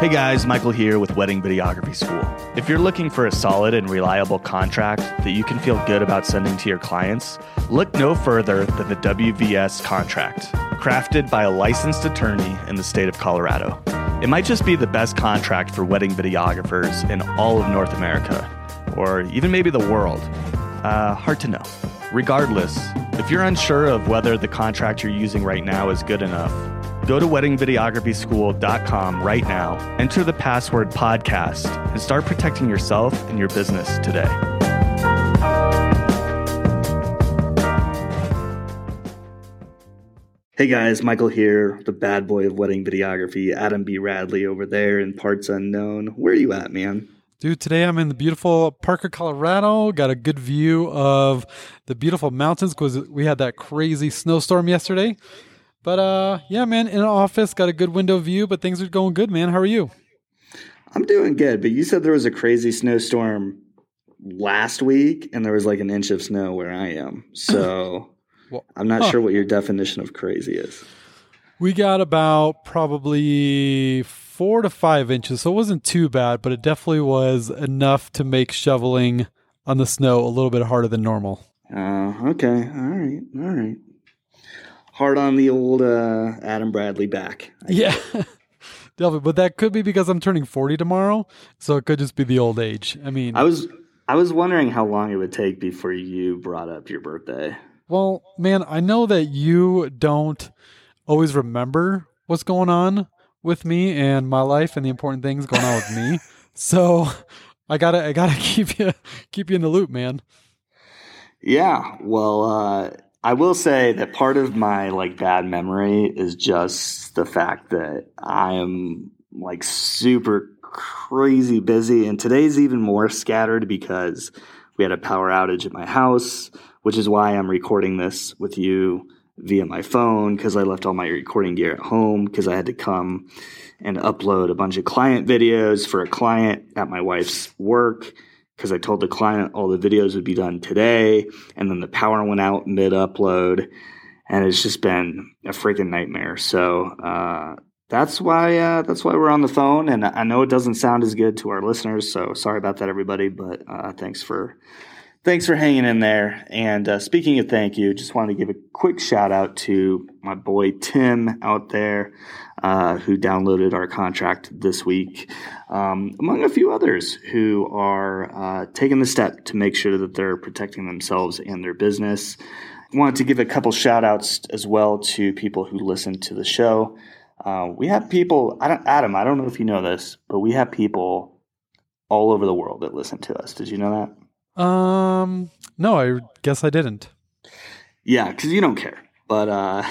Hey guys, Michael here with Wedding Videography School. If you're looking for a solid and reliable contract that you can feel good about sending to your clients, look no further than the WVS contract, crafted by a licensed attorney in the state of Colorado. It might just be the best contract for wedding videographers in all of North America, or even maybe the world. Hard to know. Regardless, if you're unsure of whether the contract you're using right now is good enough, go to weddingvideographyschool.com right now, enter the password podcast, and start protecting yourself and your business today. Hey guys, Michael here, the bad boy of wedding videography, Adam B. Radley over there in parts unknown. Where are you at, man? Dude, today I'm in the beautiful Parker, Colorado. Got a good view of the beautiful mountains because we had that crazy snowstorm yesterday. But yeah, man, in an office, got a good window view, but things are going good, man. How are you? I'm doing good, but you said there was a crazy snowstorm last week, and there was like an inch of snow where I am. So well, I'm not sure what your definition of crazy is. We got about probably 4 to 5 inches, so it wasn't too bad, but it definitely was enough to make shoveling on the snow a little bit harder than normal. Okay. All right. Hard on the old Adam Bradley back. Yeah, definitely. But that could be because I'm turning 40 tomorrow, so it could just be the old age. I mean, I was wondering how long it would take before you brought up your birthday. Well, man, I know that you don't always remember what's going on with me and my life and the important things going on with me. So I gotta keep you in the loop, man. Yeah. Well. I will say that part of my like bad memory is just the fact that I am like super crazy busy, and today's even more scattered because we had a power outage at my house, which is why I'm recording this with you via my phone, because I left all my recording gear at home because I had to come and upload a bunch of client videos for a client at my wife's work. Because I told the client all the videos would be done today, and then the power went out mid-upload, and it's just been a freaking nightmare. So that's why we're on the phone, and I know it doesn't sound as good to our listeners, so sorry about that, everybody. But thanks for hanging in there. And speaking of thank you, just wanted to give a quick shout out to my boy Tim out there, who downloaded our contract this week, among a few others who are taking the step to make sure that they're protecting themselves and their business. I wanted to give a couple shout-outs as well to people who listen to the show. We have people – Adam, I don't know if you know this, but we have people all over the world that listen to us. Did you know that? No, I guess I didn't. Yeah, because you don't care. But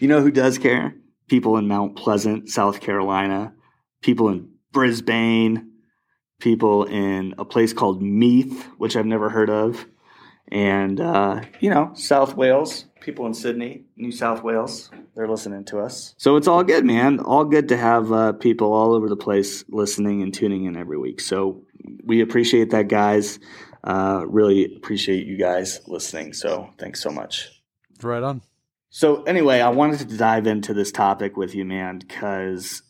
you know who does care? People in Mount Pleasant, South Carolina, people in Brisbane, people in a place called Meath, which I've never heard of, and, South Wales, people in Sydney, New South Wales, they're listening to us. So it's all good, man. All good to have people all over the place listening and tuning in every week. So we appreciate that, guys. Really appreciate you guys listening. So thanks so much. Right on. So anyway, I wanted to dive into this topic with you, man, because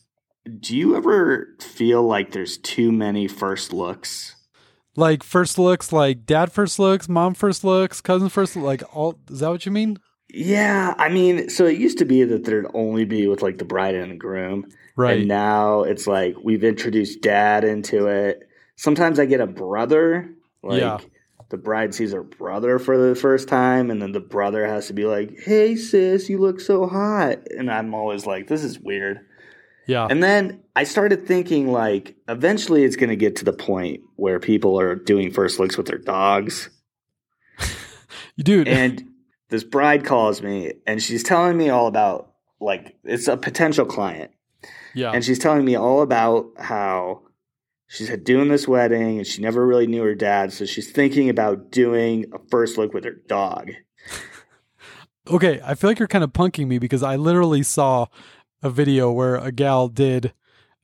do you ever feel like there's too many first looks? Like first looks, like dad first looks, mom first looks, cousin first, like all, is that what you mean? Yeah. I mean, so it used to be that there'd only be with like the bride and the groom. Right. And now it's like we've introduced dad into it. Sometimes I get a brother. Like, yeah. The bride sees her brother for the first time, and then the brother has to be like, hey, sis, you look so hot. And I'm always like, this is weird. Yeah. And then I started thinking, like, eventually it's going to get to the point where people are doing first looks with their dogs. Dude. And this bride calls me, and she's telling me all about, like, it's a potential client. Yeah. And she's telling me all about how she's doing this wedding, and she never really knew her dad, so she's thinking about doing a first look with her dog. Okay, I feel like you're kind of punking me because I literally saw a video where a gal did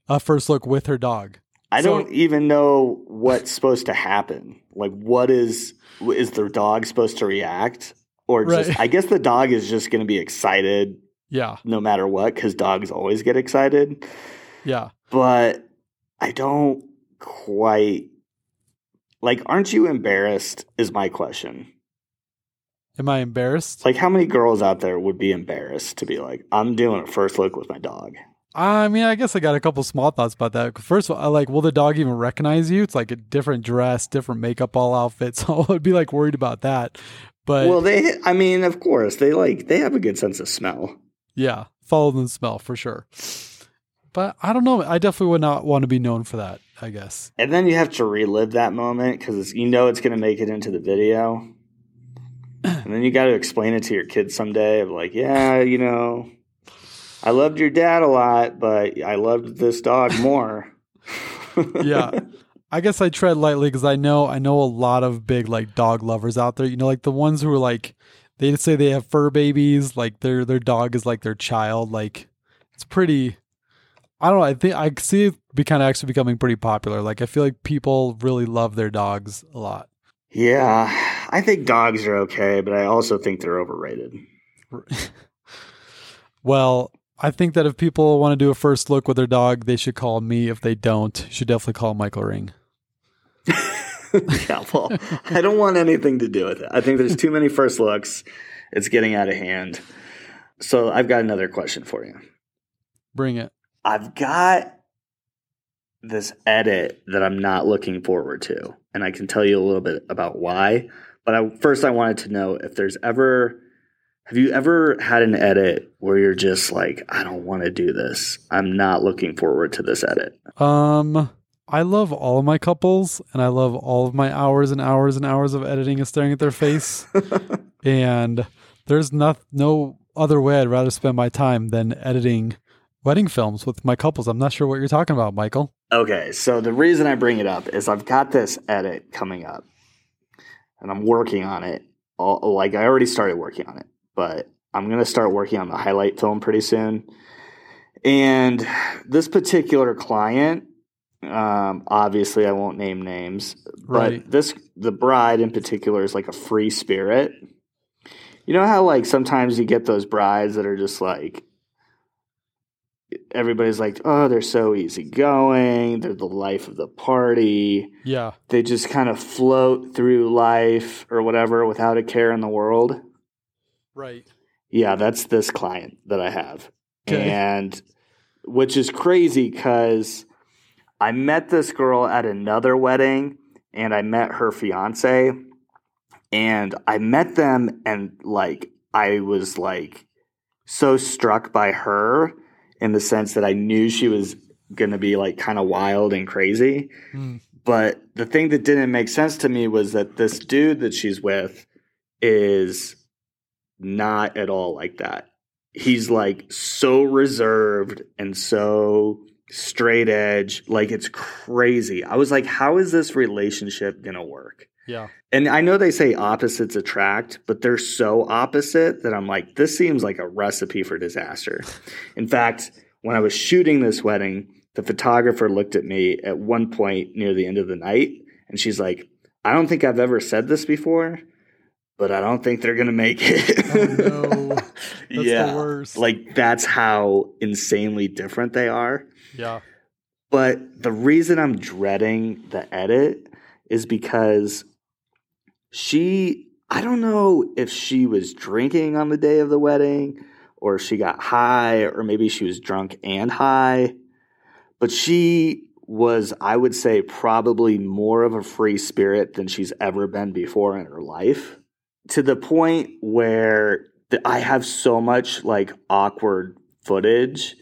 a first look with her dog. I don't even know what's supposed to happen. Like, what is the dog supposed to react? Or just right. I guess the dog is just going to be excited. Yeah. No matter what, because dogs always get excited. Yeah. but I don't quite, like, aren't you embarrassed is my question. Am I embarrassed? Like, how many girls out there would be embarrassed to be like, I'm doing a first look with my dog? I mean, I guess I got a couple small thoughts about that. First of all, will the dog even recognize you? It's like a different dress, different makeup, all outfits. So I would be like worried about that. But well, of course, they have a good sense of smell. Yeah, follow the smell for sure. But I don't know. I definitely would not want to be known for that, I guess. And then you have to relive that moment because you know it's going to make it into the video. And then you got to explain it to your kids someday of like, yeah, you know, I loved your dad a lot, but I loved this dog more. Yeah. I guess I tread lightly because I know a lot of big like dog lovers out there, you know, like the ones who are like, they say they have fur babies, like their dog is like their child. Like it's pretty, I don't know. I think I see it actually becoming pretty popular. Like I feel like people really love their dogs a lot. Yeah, I think dogs are okay, but I also think they're overrated. Well, I think that if people want to do a first look with their dog, they should call me. If they don't, should definitely call Michael Ring. Yeah, well, I don't want anything to do with it. I think there's too many first looks. It's getting out of hand. So I've got another question for you. Bring it. I've got this edit that I'm not looking forward to, and I can tell you a little bit about why. But first I wanted to know if have you ever had an edit where you're just like, I don't want to do this. I'm not looking forward to this edit. I love all of my couples, and I love all of my hours and hours and hours of editing and staring at their face. And there's no other way I'd rather spend my time than editing wedding films with my couples. I'm not sure what you're talking about, Michael. Okay, so the reason I bring it up is I've got this edit coming up, and I'm working on it. Like I already started working on it, but I'm going to start working on the highlight film pretty soon. And this particular client, obviously I won't name names, right. But the bride in particular is like a free spirit. You know how like sometimes you get those brides that are just like, everybody's like, oh, they're so easygoing. They're the life of the party. Yeah. They just kind of float through life or whatever without a care in the world. Right. Yeah, that's this client that I have. Okay. And which is crazy because I met this girl at another wedding and I met her fiance and I met them and like I was like so struck by her in the sense that I knew she was going to be like kind of wild and crazy. Mm. But the thing that didn't make sense to me was that this dude that she's with is not at all like that. He's like so reserved and so straight edge. Like it's crazy. I was like, how is this relationship going to work? Yeah. And I know they say opposites attract, but they're so opposite that I'm like, this seems like a recipe for disaster. In fact, when I was shooting this wedding, the photographer looked at me at one point near the end of the night, and she's like, I don't think I've ever said this before, but I don't think they're going to make it. Oh, no. That's the worst. Like, that's how insanely different they are. Yeah. But the reason I'm dreading the edit is because I don't know if she was drinking on the day of the wedding or she got high or maybe she was drunk and high, but she was, I would say, probably more of a free spirit than she's ever been before in her life, to the point where I have so much like awkward footage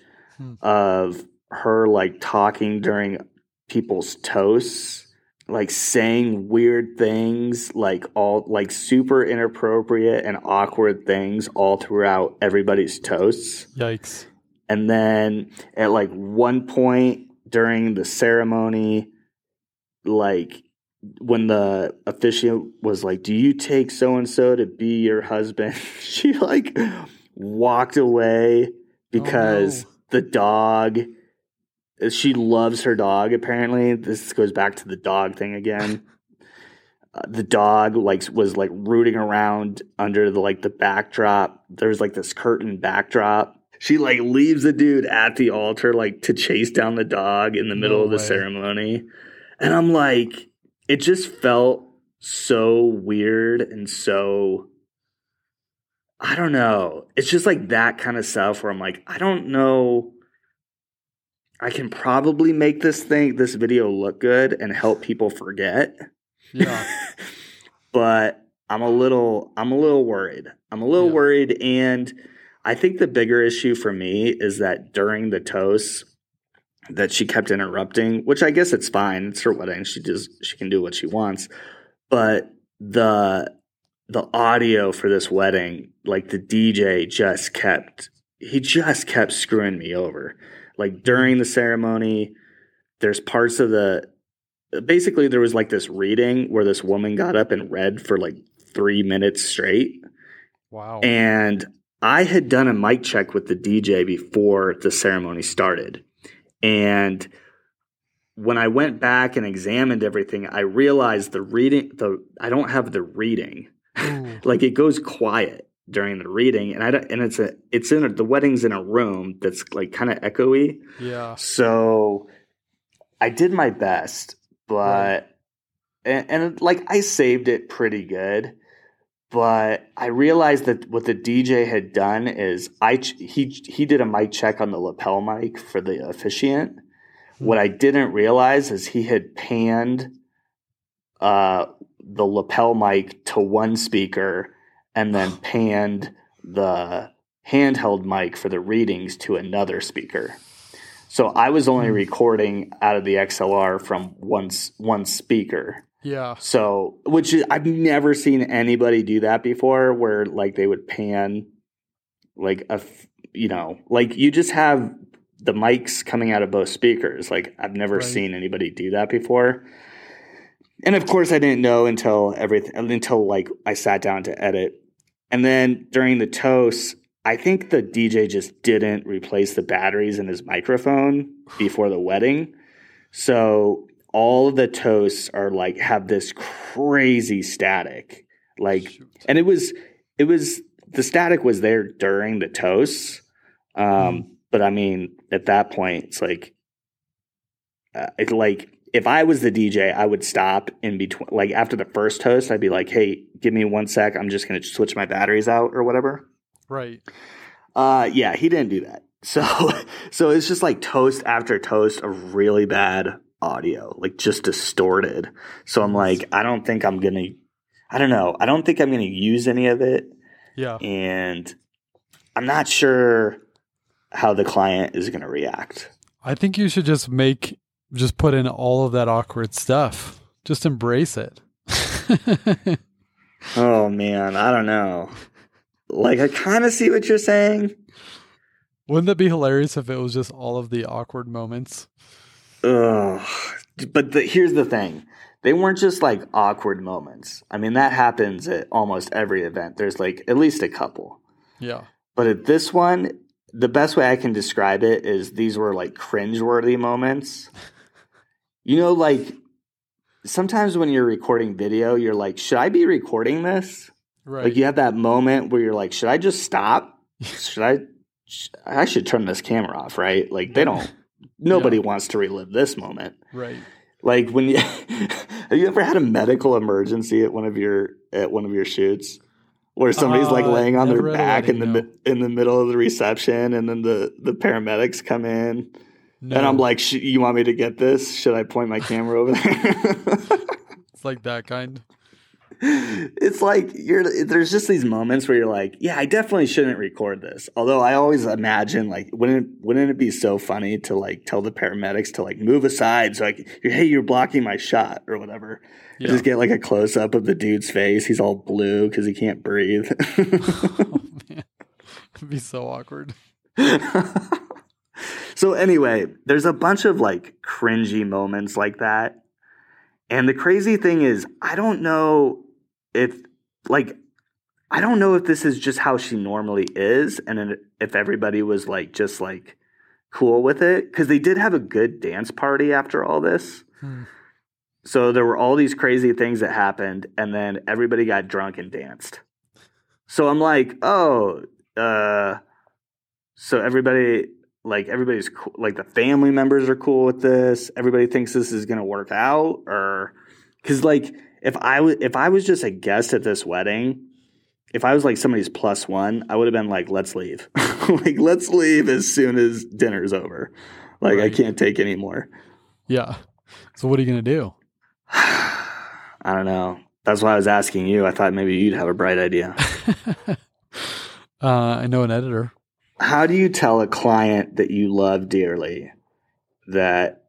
of her like talking during people's toasts, like saying weird things, like all like super inappropriate and awkward things all throughout everybody's toasts. Yikes. And then at like one point during the ceremony, like when the officiant was like, do you take so-and-so to be your husband? She like walked away because the dog, she loves her dog, apparently. This goes back to the dog thing again. The dog like was like rooting around under the backdrop. There was like this curtain backdrop. She like leaves the dude at the altar, like to chase down the dog in the middle of the ceremony. And I'm like, it just felt so weird and so, I don't know. It's just like that kind of stuff where I'm like, I don't know. I can probably make this thing, this video look good and help people forget. Yeah. But I'm a little worried. I'm a little worried. And I think the bigger issue for me is that during the toast that she kept interrupting, which I guess it's fine. It's her wedding. She can do what she wants. But the audio for this wedding, like the DJ just kept screwing me over. Like during the ceremony, there's parts of basically there was like this reading where this woman got up and read for like 3 minutes straight. Wow. And I had done a mic check with the DJ before the ceremony started. And when I went back and examined everything, I realized I don't have the reading. Like it goes quiet during the reading, and the wedding's in a room that's like kind of echoey. Yeah. So I did my best, but and like I saved it pretty good. But I realized that what the DJ had done is he did a mic check on the lapel mic for the officiant. What I didn't realize is he had panned the lapel mic to one speaker and then panned the handheld mic for the readings to another speaker. So I was only recording out of the XLR from one speaker. Yeah. So, which is, I've never seen anybody do that before, where like they would pan, like like you just have the mics coming out of both speakers. Like I've never seen anybody do that before. And of course, I didn't know until like I sat down to edit. And then during the toast, I think the DJ just didn't replace the batteries in his microphone before the wedding. So all of the toasts are like have this crazy static, like, shoot. And it was the static was there during the toasts, but I mean at that point it's like, if I was the DJ, I would stop in between, like after the first toast, I'd be like, "Hey, give me 1 sec, I'm just gonna switch my batteries out or whatever." Right. Yeah, he didn't do that, so it's just like toast after toast of really bad audio, like just distorted. So I'm like, I don't think I'm going to use any of it. Yeah. And I'm not sure how the client is going to react. I think you should just put in all of that awkward stuff. Just embrace it. Oh man, I don't know. Like I kind of see what you're saying. Wouldn't that be hilarious if it was just all of the awkward moments? Ugh. But here's the thing. They weren't just like awkward moments. I mean, that happens at almost every event. There's like at least a couple. Yeah. But at this one, the best way I can describe it is these were like cringeworthy moments. You know, like sometimes when you're recording video, you're like, should I be recording this? Right. Like you have that moment where you're like, should I just stop? I should turn this camera off, right? Like they don't. Nobody wants to relive this moment. Right. Like when you have you ever had a medical emergency at one of your shoots where somebody's like laying on their back in the middle of the reception and then the paramedics come in and I'm like, you want me to get this? Should I point my camera over there? It's like that kind. It's like there's just these moments where you're like, yeah, I definitely shouldn't record this. Although I always imagine, like, wouldn't it be so funny to like tell the paramedics to like move aside, so like, hey, you're blocking my shot or whatever. Yeah. Just get like a close up of the dude's face. He's all blue because he can't breathe. Oh man, it'd be so awkward. So anyway, there's a bunch of like cringy moments like that. And the crazy thing is, I don't know if this is just how she normally is and if everybody was like just like cool with it, because they did have a good dance party after all this. So there were all these crazy things that happened and then everybody got drunk and danced. So I'm like, So everybody, like everybody's cool, like the family members are cool with this. Everybody thinks this is going to work out, or because like if I was just a guest at this wedding, if I was like somebody's plus one, I would have been like, let's leave. Like, let's leave as soon as dinner's over. Like, right. I can't take any more. Yeah. So what are you going to do? I don't know. That's why I was asking you. I thought maybe you'd have a bright idea. I know an editor. How do you tell a client that you love dearly that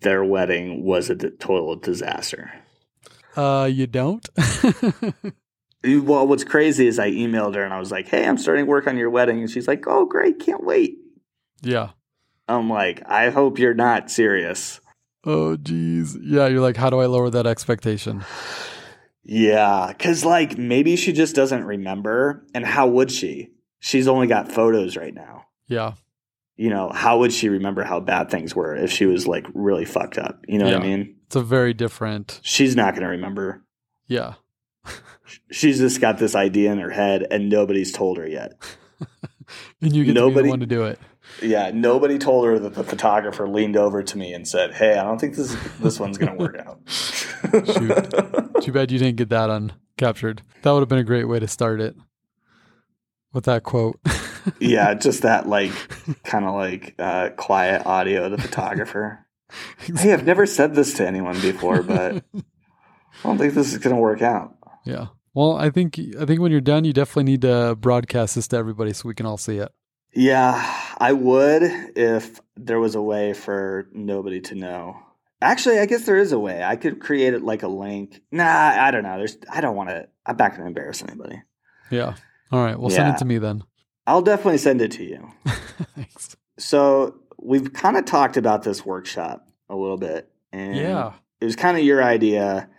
their wedding was a total disaster? You don't? Well, what's crazy is I emailed her and I was like, hey, I'm starting work on your wedding. And she's like, oh, great. Can't wait. Yeah. I'm like, I hope you're not serious. Oh, geez. Yeah. You're like, how do I lower that expectation? Yeah. Because like maybe she just doesn't remember. And how would she? She's only got photos right now. Yeah. You know, how would she remember how bad things were if she was like really fucked up? You know what I mean? It's a very different. She's not going to remember. Yeah. She's just got this idea in her head and nobody's told her yet. And you get to be the one to do it. Yeah. Nobody told her that the photographer leaned over to me and said, hey, I don't think this one's going to work out. Shoot. Too bad you didn't get that captured. That would have been a great way to start it. With that quote. Yeah, just that like kind of like quiet audio to the photographer. Exactly. Hey, I've never said this to anyone before, but I don't think this is going to work out. Yeah. Well, I think when you're done, you definitely need to broadcast this to everybody so we can all see it. Yeah, I would if there was a way for nobody to know. Actually, I guess there is a way. I could create it like a link. Nah, I don't know. I don't want to. I'm not going to embarrass anybody. Yeah. All right. Well, send it to me then. I'll definitely send it to you. Thanks. So we've kind of talked about this workshop a little bit. And it was kind of your idea.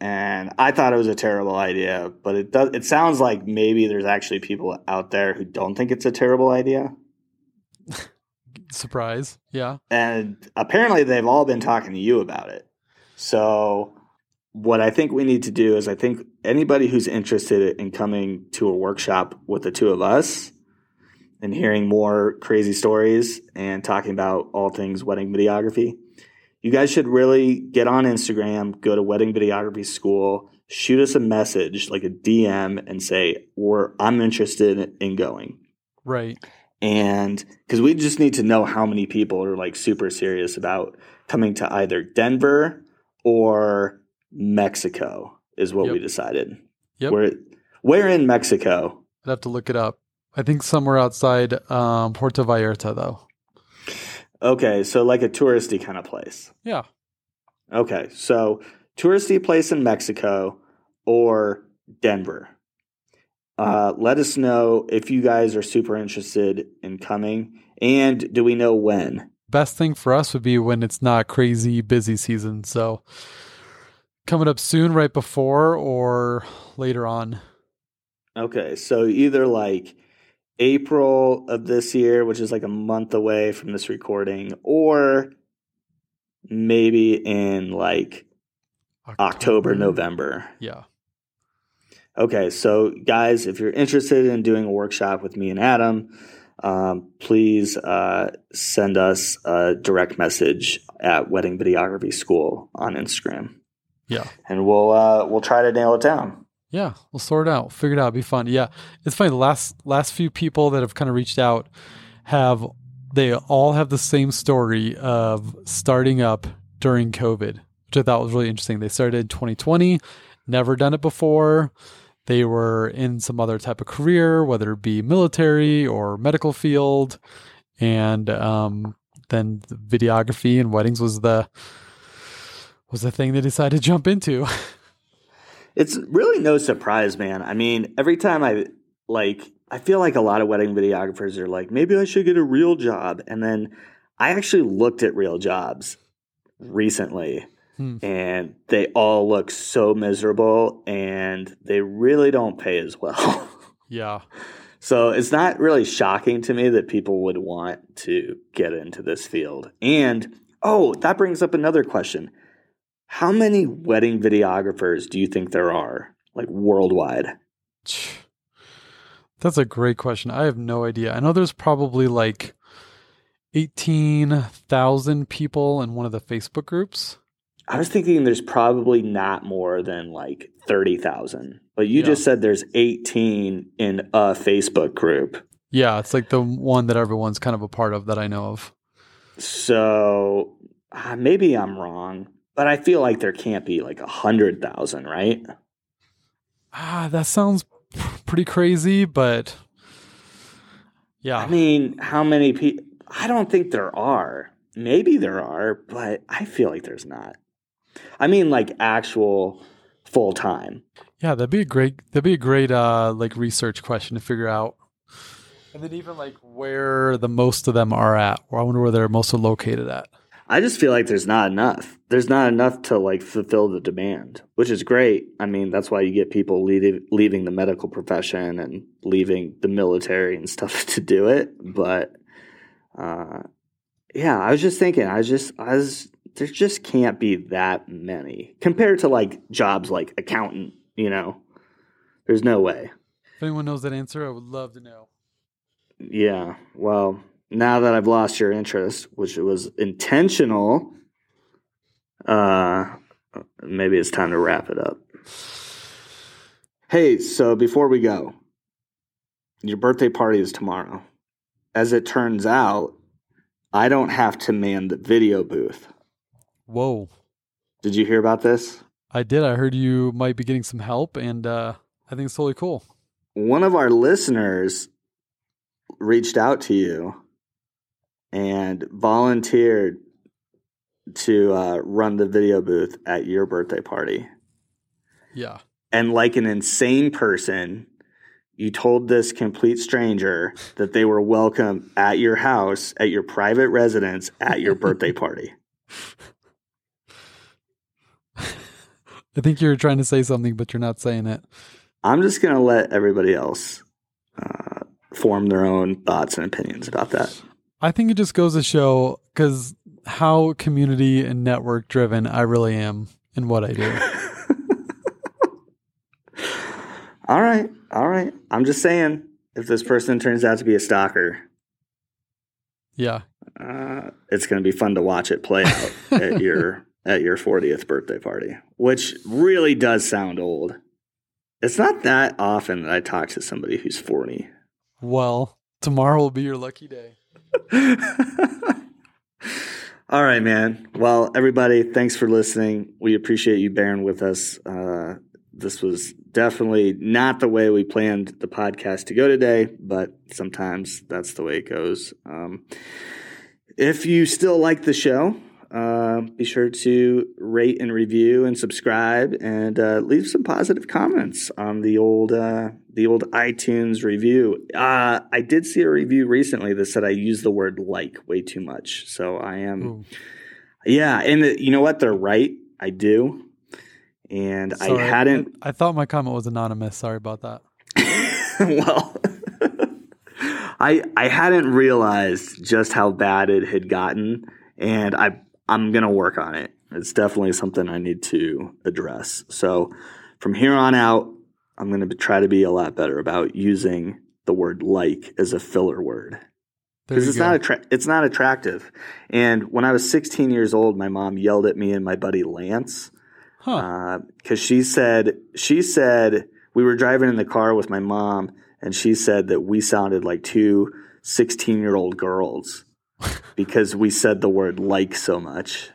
And I thought it was a terrible idea. But it sounds like maybe there's actually people out there who don't think it's a terrible idea. Surprise. Yeah. And apparently they've all been talking to you about it. So what I think we need to do is I think anybody who's interested in coming to a workshop with the two of us and hearing more crazy stories and talking about all things wedding videography, you guys should really get on Instagram, go to Wedding Videography School, shoot us a message, like a DM, and say, I'm interested in going. Right. And because we just need to know how many people are like super serious about coming to either Denver or Mexico is what we decided. Yep. Where in Mexico? I'd have to look it up. I think somewhere outside Puerto Vallarta, though. Okay, so like a touristy kind of place. Yeah. Okay, so touristy place in Mexico or Denver. Let us know if you guys are super interested in coming, and do we know when? Best thing for us would be when it's not crazy busy season, so coming up soon, right before or later on. Okay, so either like April of this year, which is like a month away from this recording, or maybe in like October, November. Yeah. Okay, so guys, if you're interested in doing a workshop with me and Adam, please send us a direct message at Wedding Videography School on Instagram. Yeah. And we'll try to nail it down. Yeah. We'll sort it out. Figure it out. It'll be fun. Yeah. It's funny. The last few people that have kind of reached out all have the same story of starting up during COVID, which I thought was really interesting. They started in 2020, never done it before. They were in some other type of career, whether it be military or medical field. And then the videography and weddings was the thing they decided to jump into. It's really no surprise, man. I mean, every time I feel like a lot of wedding videographers are like, maybe I should get a real job. And then I actually looked at real jobs recently and they all look so miserable and they really don't pay as well. Yeah. So it's not really shocking to me that people would want to get into this field. And, that brings up another question. How many wedding videographers do you think there are, like worldwide? That's a great question. I have no idea. I know there's probably like 18,000 people in one of the Facebook groups. I was thinking there's probably not more than like 30,000. But you just said there's 18 in a Facebook group. Yeah, it's like the one that everyone's kind of a part of that I know of. So maybe I'm wrong, but I feel like there can't be like 100,000, right? That sounds pretty crazy, but yeah. I mean, how many people? I don't think there are. Maybe there are, but I feel like there's not. I mean, like actual full time. Yeah, that'd be a great like research question to figure out. And then even like where the most of them are at, or I wonder where they're most located at. I just feel like there's not enough. There's not enough to like fulfill the demand, which is great. I mean, that's why you get people leaving the medical profession and leaving the military and stuff to do it. But yeah, I was just thinking, there just can't be that many compared to like jobs like accountant, you know, there's no way. If anyone knows that answer, I would love to know. Yeah. Well, now that I've lost your interest, which was intentional, maybe it's time to wrap it up. Hey, so before we go, your birthday party is tomorrow. As it turns out, I don't have to man the video booth. Whoa. Did you hear about this? I did. I heard you might be getting some help, and I think it's totally cool. One of our listeners reached out to you and volunteered to run the video booth at your birthday party. Yeah. And like an insane person, you told this complete stranger that they were welcome at your house, at your private residence, at your birthday party. I think you're trying to say something, but you're not saying it. I'm just going to let everybody else form their own thoughts and opinions about that. I think it just goes to show because how community and network driven I really am in what I do. All right. I'm just saying, if this person turns out to be a stalker, yeah, it's going to be fun to watch it play out at your 40th birthday party, which really does sound old. It's not that often that I talk to somebody who's 40. Well, tomorrow will be your lucky day. All right, man. Well, everybody, thanks for listening. We appreciate you bearing with us. This was definitely not the way we planned the podcast to go today, but sometimes that's the way it goes. If you still like the show, be sure to rate and review and subscribe and leave some positive comments on the old iTunes review. I did see a review recently that said I use the word like way too much. So I am. Ooh. Yeah. And you know what? They're right. I do. And sorry, I thought my comment was anonymous. Sorry about that. Well, I hadn't realized just how bad it had gotten, and I'm going to work on it. It's definitely something I need to address. So from here on out, I'm going to try to be a lot better about using the word like as a filler word. Because it's not attractive. And when I was 16 years old, my mom yelled at me and my buddy Lance. Huh. Because she said we were driving in the car with my mom, and she said that we sounded like two 16-year-old girls because we said the word like so much.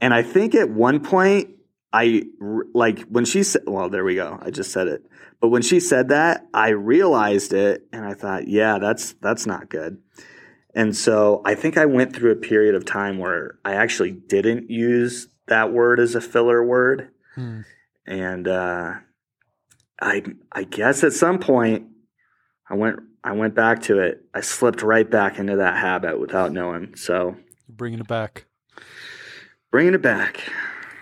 And I think at one point when she said, well, there we go. I just said it. But when she said that, I realized it, and I thought, yeah, that's not good. And so I think I went through a period of time where I actually didn't use that word is a filler word. Hmm. And I guess at some point I went back to it. I slipped right back into that habit without knowing. So bringing it back.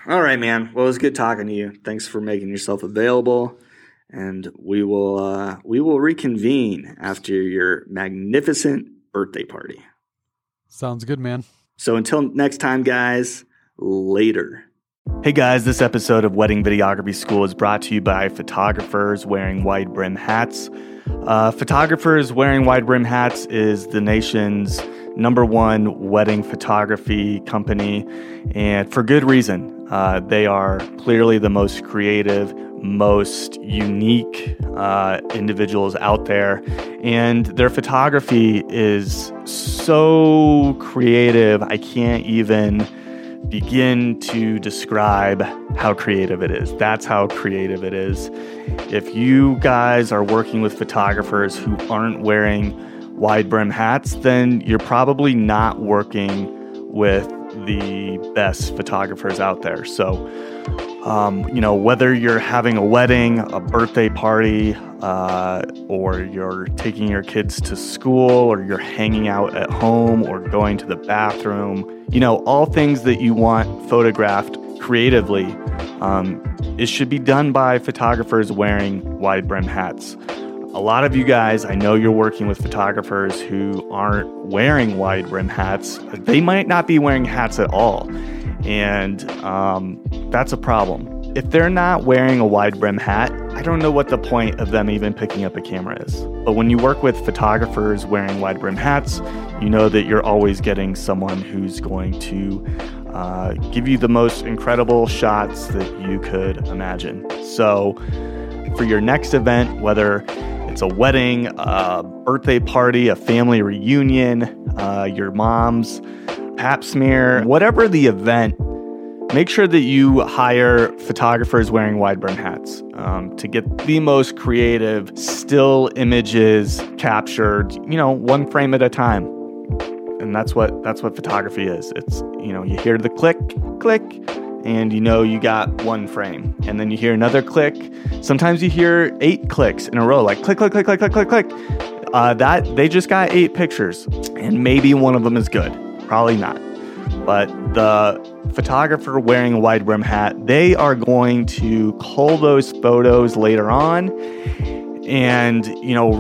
All right, man. Well, it was good talking to you. Thanks for making yourself available. And we will reconvene after your magnificent birthday party. Sounds good, man. So until next time, guys. Later. Hey guys, this episode of Wedding Videography School is brought to you by photographers wearing wide brim hats. Photographers wearing wide brim hats is the nation's #1 wedding photography company, and for good reason. They are clearly the most creative, most unique individuals out there, and their photography is so creative, I can't even begin to describe how creative it is. That's how creative it is. If you guys are working with photographers who aren't wearing wide brim hats, then you're probably not working with the best photographers out there. So, whether you're having a wedding, a birthday party, or you're taking your kids to school, or you're hanging out at home, or going to the bathroom, all things that you want photographed creatively, it should be done by photographers wearing wide brim hats. A lot of you guys, I know you're working with photographers who aren't wearing wide brim hats. They might not be wearing hats at all, and that's a problem. If they're not wearing a wide brim hat, I don't know what the point of them even picking up a camera is. But when you work with photographers wearing wide brim hats, you know that you're always getting someone who's going to give you the most incredible shots that you could imagine. So for your next event, whether it's a wedding, a birthday party, a family reunion, your mom's pap smear, whatever the event, make sure that you hire photographers wearing wide brim hats to get the most creative still images captured, one frame at a time. And that's what photography is. It's, you hear the click, click, and you got one frame, and then you hear another click. Sometimes you hear 8 clicks in a row, like click, click, click, click, click, click, click. That they just got 8 pictures, and maybe one of them is good, probably not. But the photographer wearing a wide brim hat, they are going to cull those photos later on, and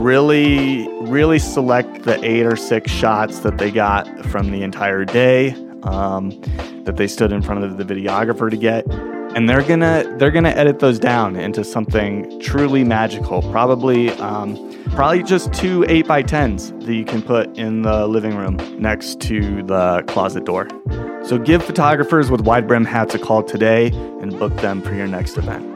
really, really select the 8 or 6 shots that they got from the entire day. That they stood in front of the videographer to get, and they're gonna edit those down into something truly magical. Probably just 2 8x10s that you can put in the living room next to the closet door. So give photographers with wide brim hats a call today and book them for your next event.